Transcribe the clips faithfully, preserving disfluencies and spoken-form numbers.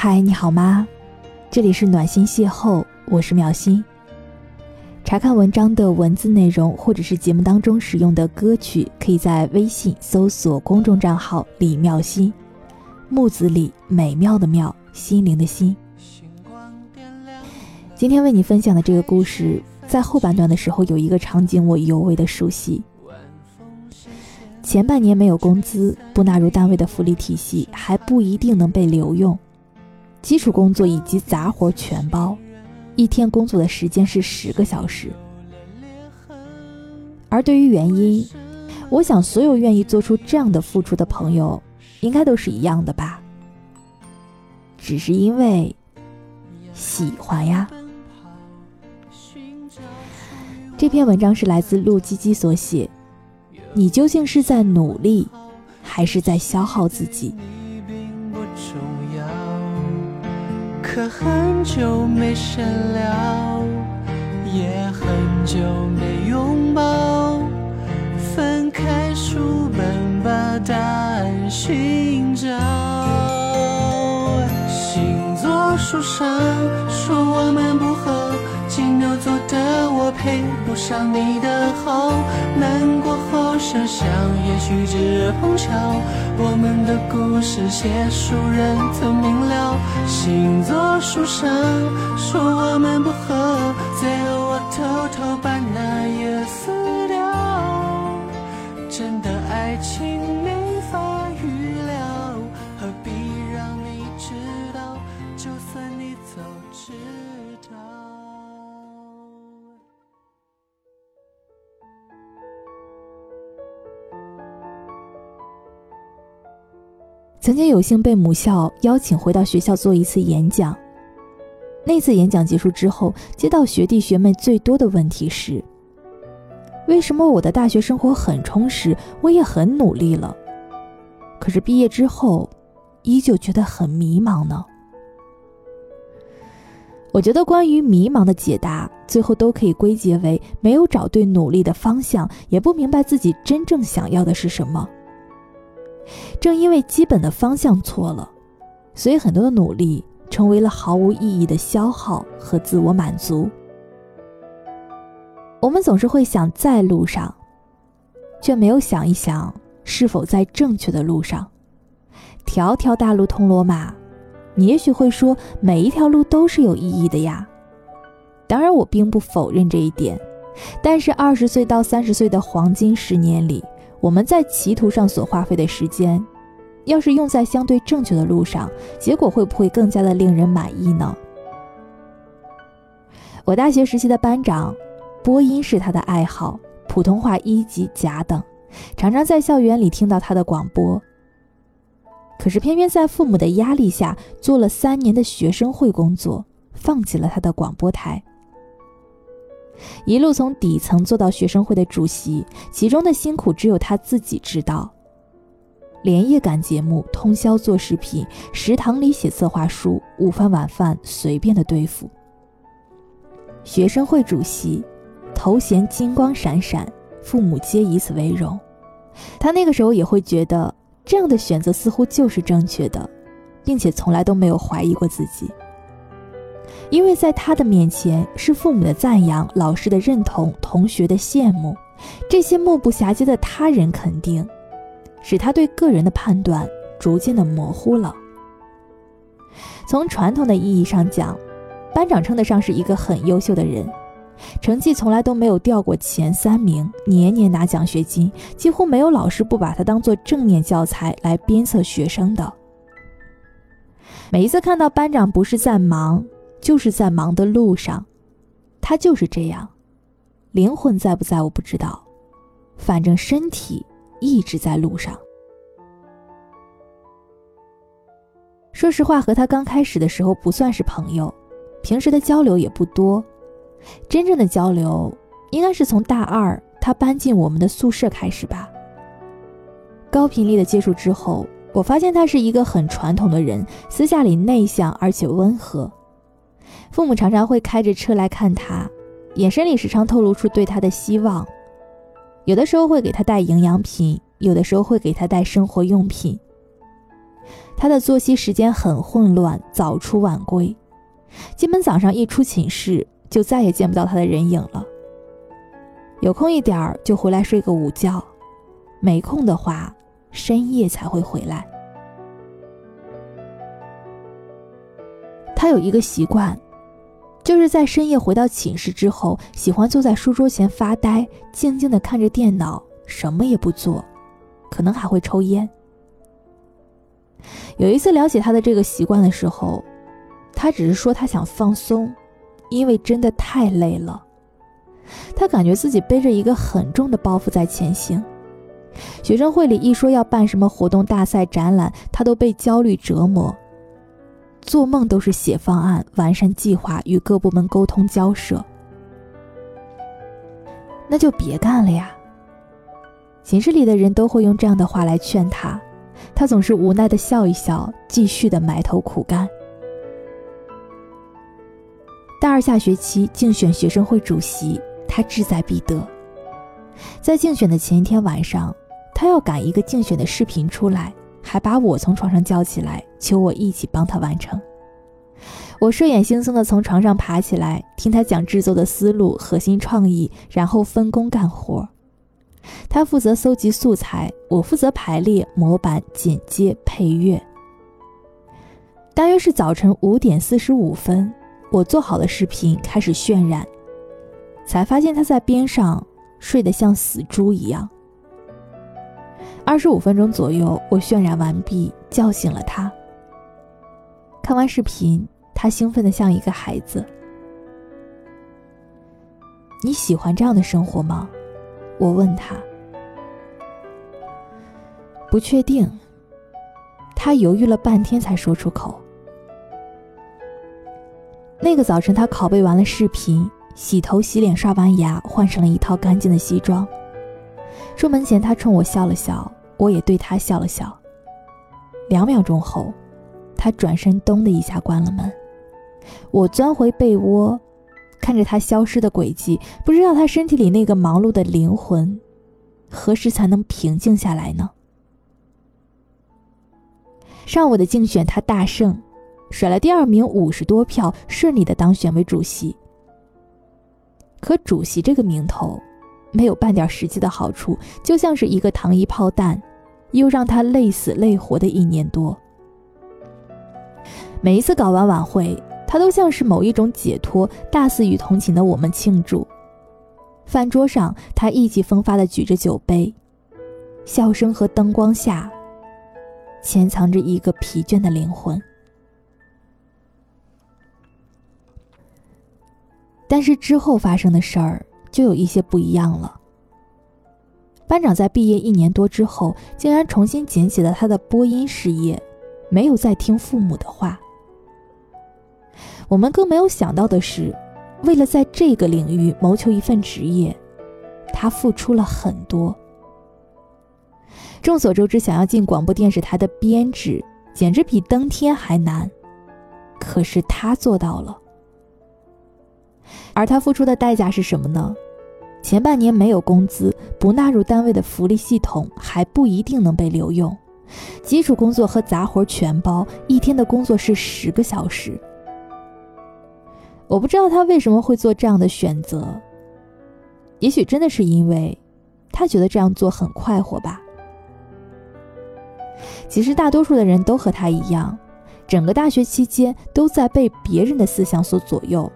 嗨，你好吗？这里是暖心邂逅，我是淼心。查看文章的文字内容或者是节目当中使用的歌曲，可以在微信搜索公众账号李淼心，木子李，美妙的妙，心灵的心。今天为你分享的这个故事，在后半段的时候有一个场景我尤为的熟悉。前半年没有工资，不纳入单位的福利体系，还不一定能被留用，基础工作以及杂活全包，一天工作的时间是十个小时。而对于原因，我想所有愿意做出这样的付出的朋友，应该都是一样的吧，只是因为喜欢呀。这篇文章是来自陆基基所写。你究竟是在努力，还是在消耗自己？你并不重要，可很久没深聊，也很久没拥抱，翻开书本把答案寻找。星座书上说我们不合，金牛座的我配不上你的好，难过后想想也许只碰巧，我们的故事写书人曾明了。星座书上说我们不合，最后我偷偷把那页撕掉，真的爱情没法预料，何必让你知道，就算你早知道。曾经有幸被母校邀请回到学校做一次演讲，那次演讲结束之后，接到学弟学妹最多的问题是，为什么我的大学生活很充实，我也很努力了，可是毕业之后依旧觉得很迷茫呢？我觉得关于迷茫的解答，最后都可以归结为没有找对努力的方向，也不明白自己真正想要的是什么。正因为基本的方向错了，所以很多的努力成为了毫无意义的消耗和自我满足。我们总是会想在路上，却没有想一想是否在正确的路上。条条大路通罗马，你也许会说每一条路都是有意义的呀。当然我并不否认这一点，但是二十岁到三十岁的黄金十年里，我们在歧途上所花费的时间，要是用在相对正确的路上，结果会不会更加的令人满意呢？我大学时期的班长，播音是他的爱好，普通话一级甲等，常常在校园里听到他的广播。可是偏偏在父母的压力下，做了三年的学生会工作，放弃了他的广播台。一路从底层做到学生会的主席，其中的辛苦只有他自己知道。连夜赶节目，通宵做视频，食堂里写策划书，午饭晚饭随便的对付。学生会主席，头衔金光闪闪，父母皆以此为荣。他那个时候也会觉得，这样的选择似乎就是正确的，并且从来都没有怀疑过自己。因为在他的面前是父母的赞扬，老师的认同，同学的羡慕，这些目不暇接的他人肯定，使他对个人的判断逐渐的模糊了。从传统的意义上讲，班长称得上是一个很优秀的人，成绩从来都没有掉过前三名，年年拿奖学金，几乎没有老师不把他当作正面教材来鞭策学生的。每一次看到班长不是在忙，就是在忙的路上，他就是这样，灵魂在不在我不知道，反正身体一直在路上。说实话，和他刚开始的时候不算是朋友，平时的交流也不多，真正的交流应该是从大二他搬进我们的宿舍开始吧。高频率的接触之后，我发现他是一个很传统的人，私下里内向而且温和。父母常常会开着车来看他，眼神里时常透露出对他的希望。有的时候会给他带营养品，有的时候会给他带生活用品。他的作息时间很混乱，早出晚归，基本早上一出寝室就再也见不到他的人影了。有空一点就回来睡个午觉，没空的话深夜才会回来。他有一个习惯，就是在深夜回到寝室之后，喜欢坐在书桌前发呆，静静地看着电脑，什么也不做，可能还会抽烟。有一次了解他的这个习惯的时候，他只是说他想放松，因为真的太累了。他感觉自己背着一个很重的包袱在前行，学生会里一说要办什么活动、大赛、展览，他都被焦虑折磨，做梦都是写方案、完善计划、与各部门沟通交涉。那就别干了呀，寝室里的人都会用这样的话来劝他，他总是无奈地笑一笑，继续地埋头苦干。大二下学期竞选学生会主席，他志在必得。在竞选的前一天晚上，他要赶一个竞选的视频出来，还把我从床上叫起来，求我一起帮他完成。我睡眼惺忪地从床上爬起来，听他讲制作的思路、核心创意，然后分工干活。他负责搜集素材，我负责排列、模板、剪接、配乐。大约是早晨五点四十五分，我做好了视频，开始渲染，才发现他在边上睡得像死猪一样。二十五分钟左右，我渲染完毕，叫醒了他。看完视频，他兴奋得像一个孩子。你喜欢这样的生活吗？我问他。不确定，他犹豫了半天才说出口。那个早晨，他拷贝完了视频，洗头、洗脸、刷完牙，换上了一套干净的西装。出门前，他冲我笑了笑，我也对他笑了笑。两秒钟后，他转身咚的一下关了门。我钻回被窝，看着他消失的轨迹，不知道他身体里那个忙碌的灵魂何时才能平静下来呢？上午的竞选他大胜，甩了第二名五十多票，顺利的当选为主席。可主席这个名头没有半点实际的好处，就像是一个糖衣炮弹，又让他累死累活的一年多。每一次搞完晚会，他都像是某一种解脱，大肆与同寝的我们庆祝。饭桌上，他意气风发地举着酒杯，笑声和灯光下潜藏着一个疲倦的灵魂。但是之后发生的事儿就有一些不一样了。班长在毕业一年多之后，竟然重新捡起了他的播音事业，没有再听父母的话。我们更没有想到的是，为了在这个领域谋求一份职业，他付出了很多。众所周知，想要进广播电视台的编制简直比登天还难，可是他做到了。而他付出的代价是什么呢？前半年没有工资，不纳入单位的福利系统，还不一定能被留用。基础工作和杂活全包，一天的工作是十个小时。我不知道他为什么会做这样的选择，也许真的是因为他觉得这样做很快活吧。其实大多数的人都和他一样，整个大学期间都在被别人的思想所左右，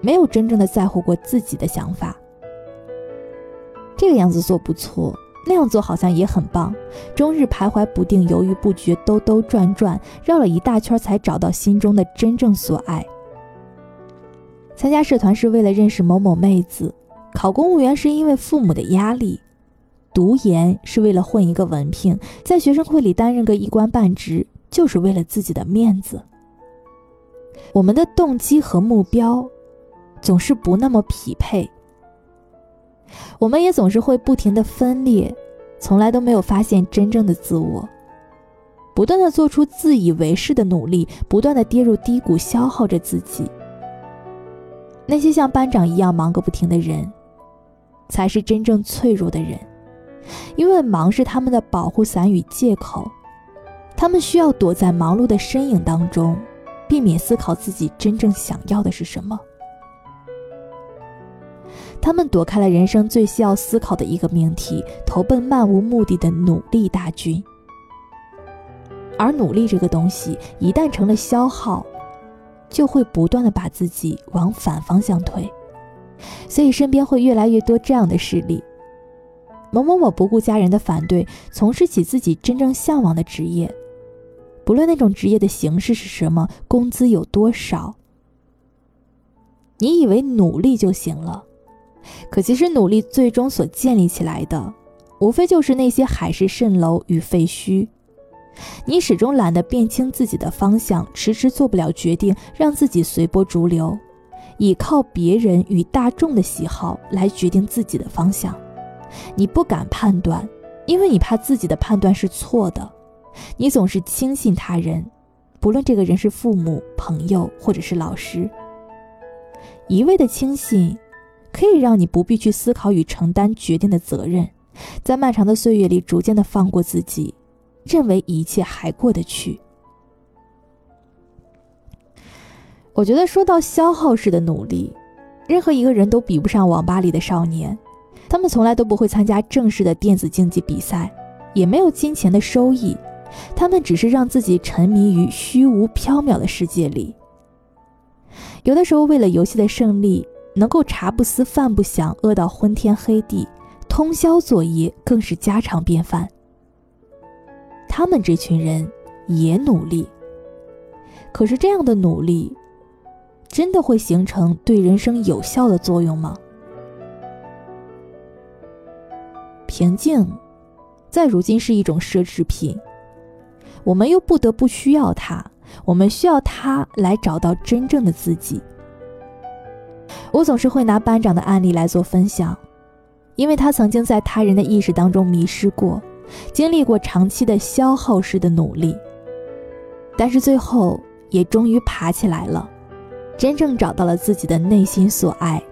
没有真正的在乎过自己的想法。这个样子做不错，那样做好像也很棒，终日徘徊不定，犹豫不决，兜兜转转，绕了一大圈才找到心中的真正所爱。参加社团是为了认识某某妹子，考公务员是因为父母的压力，读研是为了混一个文凭，在学生会里担任个一官半职，就是为了自己的面子。我们的动机和目标总是不那么匹配，我们也总是会不停地分裂，从来都没有发现真正的自我，不断地做出自以为是的努力，不断地跌入低谷，消耗着自己。那些像班长一样忙个不停的人，才是真正脆弱的人，因为忙是他们的保护伞与借口，他们需要躲在忙碌的身影当中，避免思考自己真正想要的是什么。他们躲开了人生最需要思考的一个命题，投奔漫无目的的努力大军。而努力这个东西一旦成了消耗，就会不断地把自己往反方向推，所以身边会越来越多这样的事例：某某某不顾家人的反对，从事起自己真正向往的职业，不论那种职业的形式是什么，工资有多少。你以为努力就行了，可其实努力最终所建立起来的，无非就是那些海市蜃楼与废墟。你始终懒得辨清自己的方向，迟迟做不了决定，让自己随波逐流，倚靠别人与大众的喜好来决定自己的方向。你不敢判断，因为你怕自己的判断是错的。你总是轻信他人，不论这个人是父母、朋友或者是老师。一味的轻信可以让你不必去思考与承担决定的责任，在漫长的岁月里逐渐地放过自己，认为一切还过得去。我觉得说到消耗式的努力，任何一个人都比不上网吧里的少年，他们从来都不会参加正式的电子竞技比赛，也没有金钱的收益，他们只是让自己沉迷于虚无缥缈的世界里。有的时候为了游戏的胜利，能够茶不思饭不想，饿到昏天黑地，通宵作业更是家常便饭。他们这群人也努力，可是这样的努力真的会形成对人生有效的作用吗？平静在如今是一种奢侈品，我们又不得不需要它，我们需要它来找到真正的自己。我总是会拿班长的案例来做分享，因为他曾经在他人的意识当中迷失过，经历过长期的消耗式的努力，但是最后也终于爬起来了，真正找到了自己的内心所爱。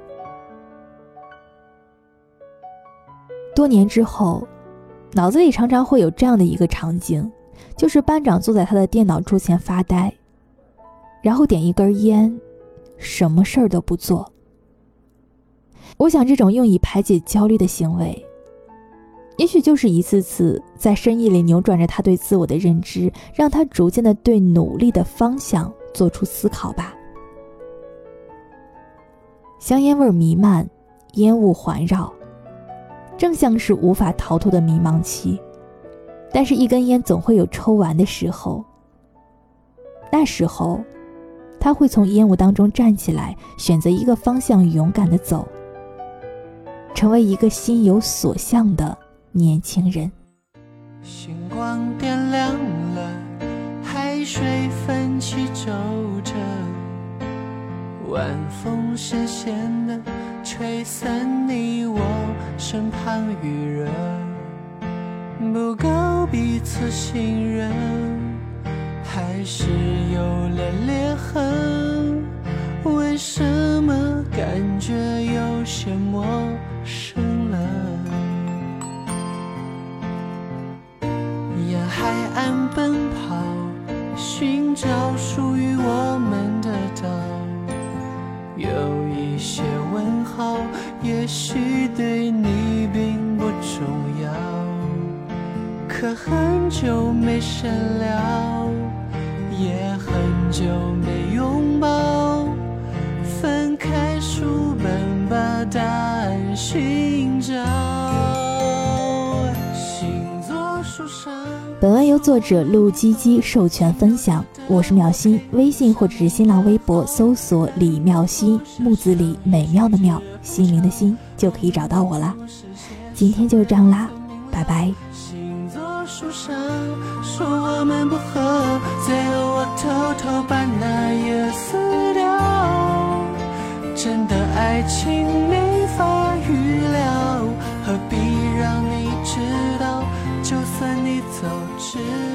多年之后，脑子里常常会有这样的一个场景，就是班长坐在他的电脑桌前发呆，然后点一根烟，什么事儿都不做。我想这种用以排解焦虑的行为，也许就是一次次在深夜里扭转着他对自我的认知，让他逐渐的对努力的方向做出思考吧。香烟味弥漫，烟雾环绕，正像是无法逃脱的迷茫期，但是一根烟总会有抽完的时候。那时候他会从烟雾当中站起来，选择一个方向勇敢地走，成为一个心有所向的年轻人。星光点亮了海水，泛起皱褶，晚风深陷的吹散你我身旁余热，不够彼此信任，还是有了裂痕，为什么感觉有些陌生了？沿海岸奔跑，寻找属于我们的岛，有一些问号，也许对你并不重要，可很久没深聊，也很久没拥抱，翻开书本把答案寻找。本文由作者陆基基授权分享，我是妙心，微信或者是新浪微博搜索李妙心，木子李，美妙的妙，心灵的心，就可以找到我啦。今天就这样啦，拜拜。星座书上说我们不合，最后我偷偷把那页撕掉，真的爱情没法预料，何必让你知道，就算你早知道。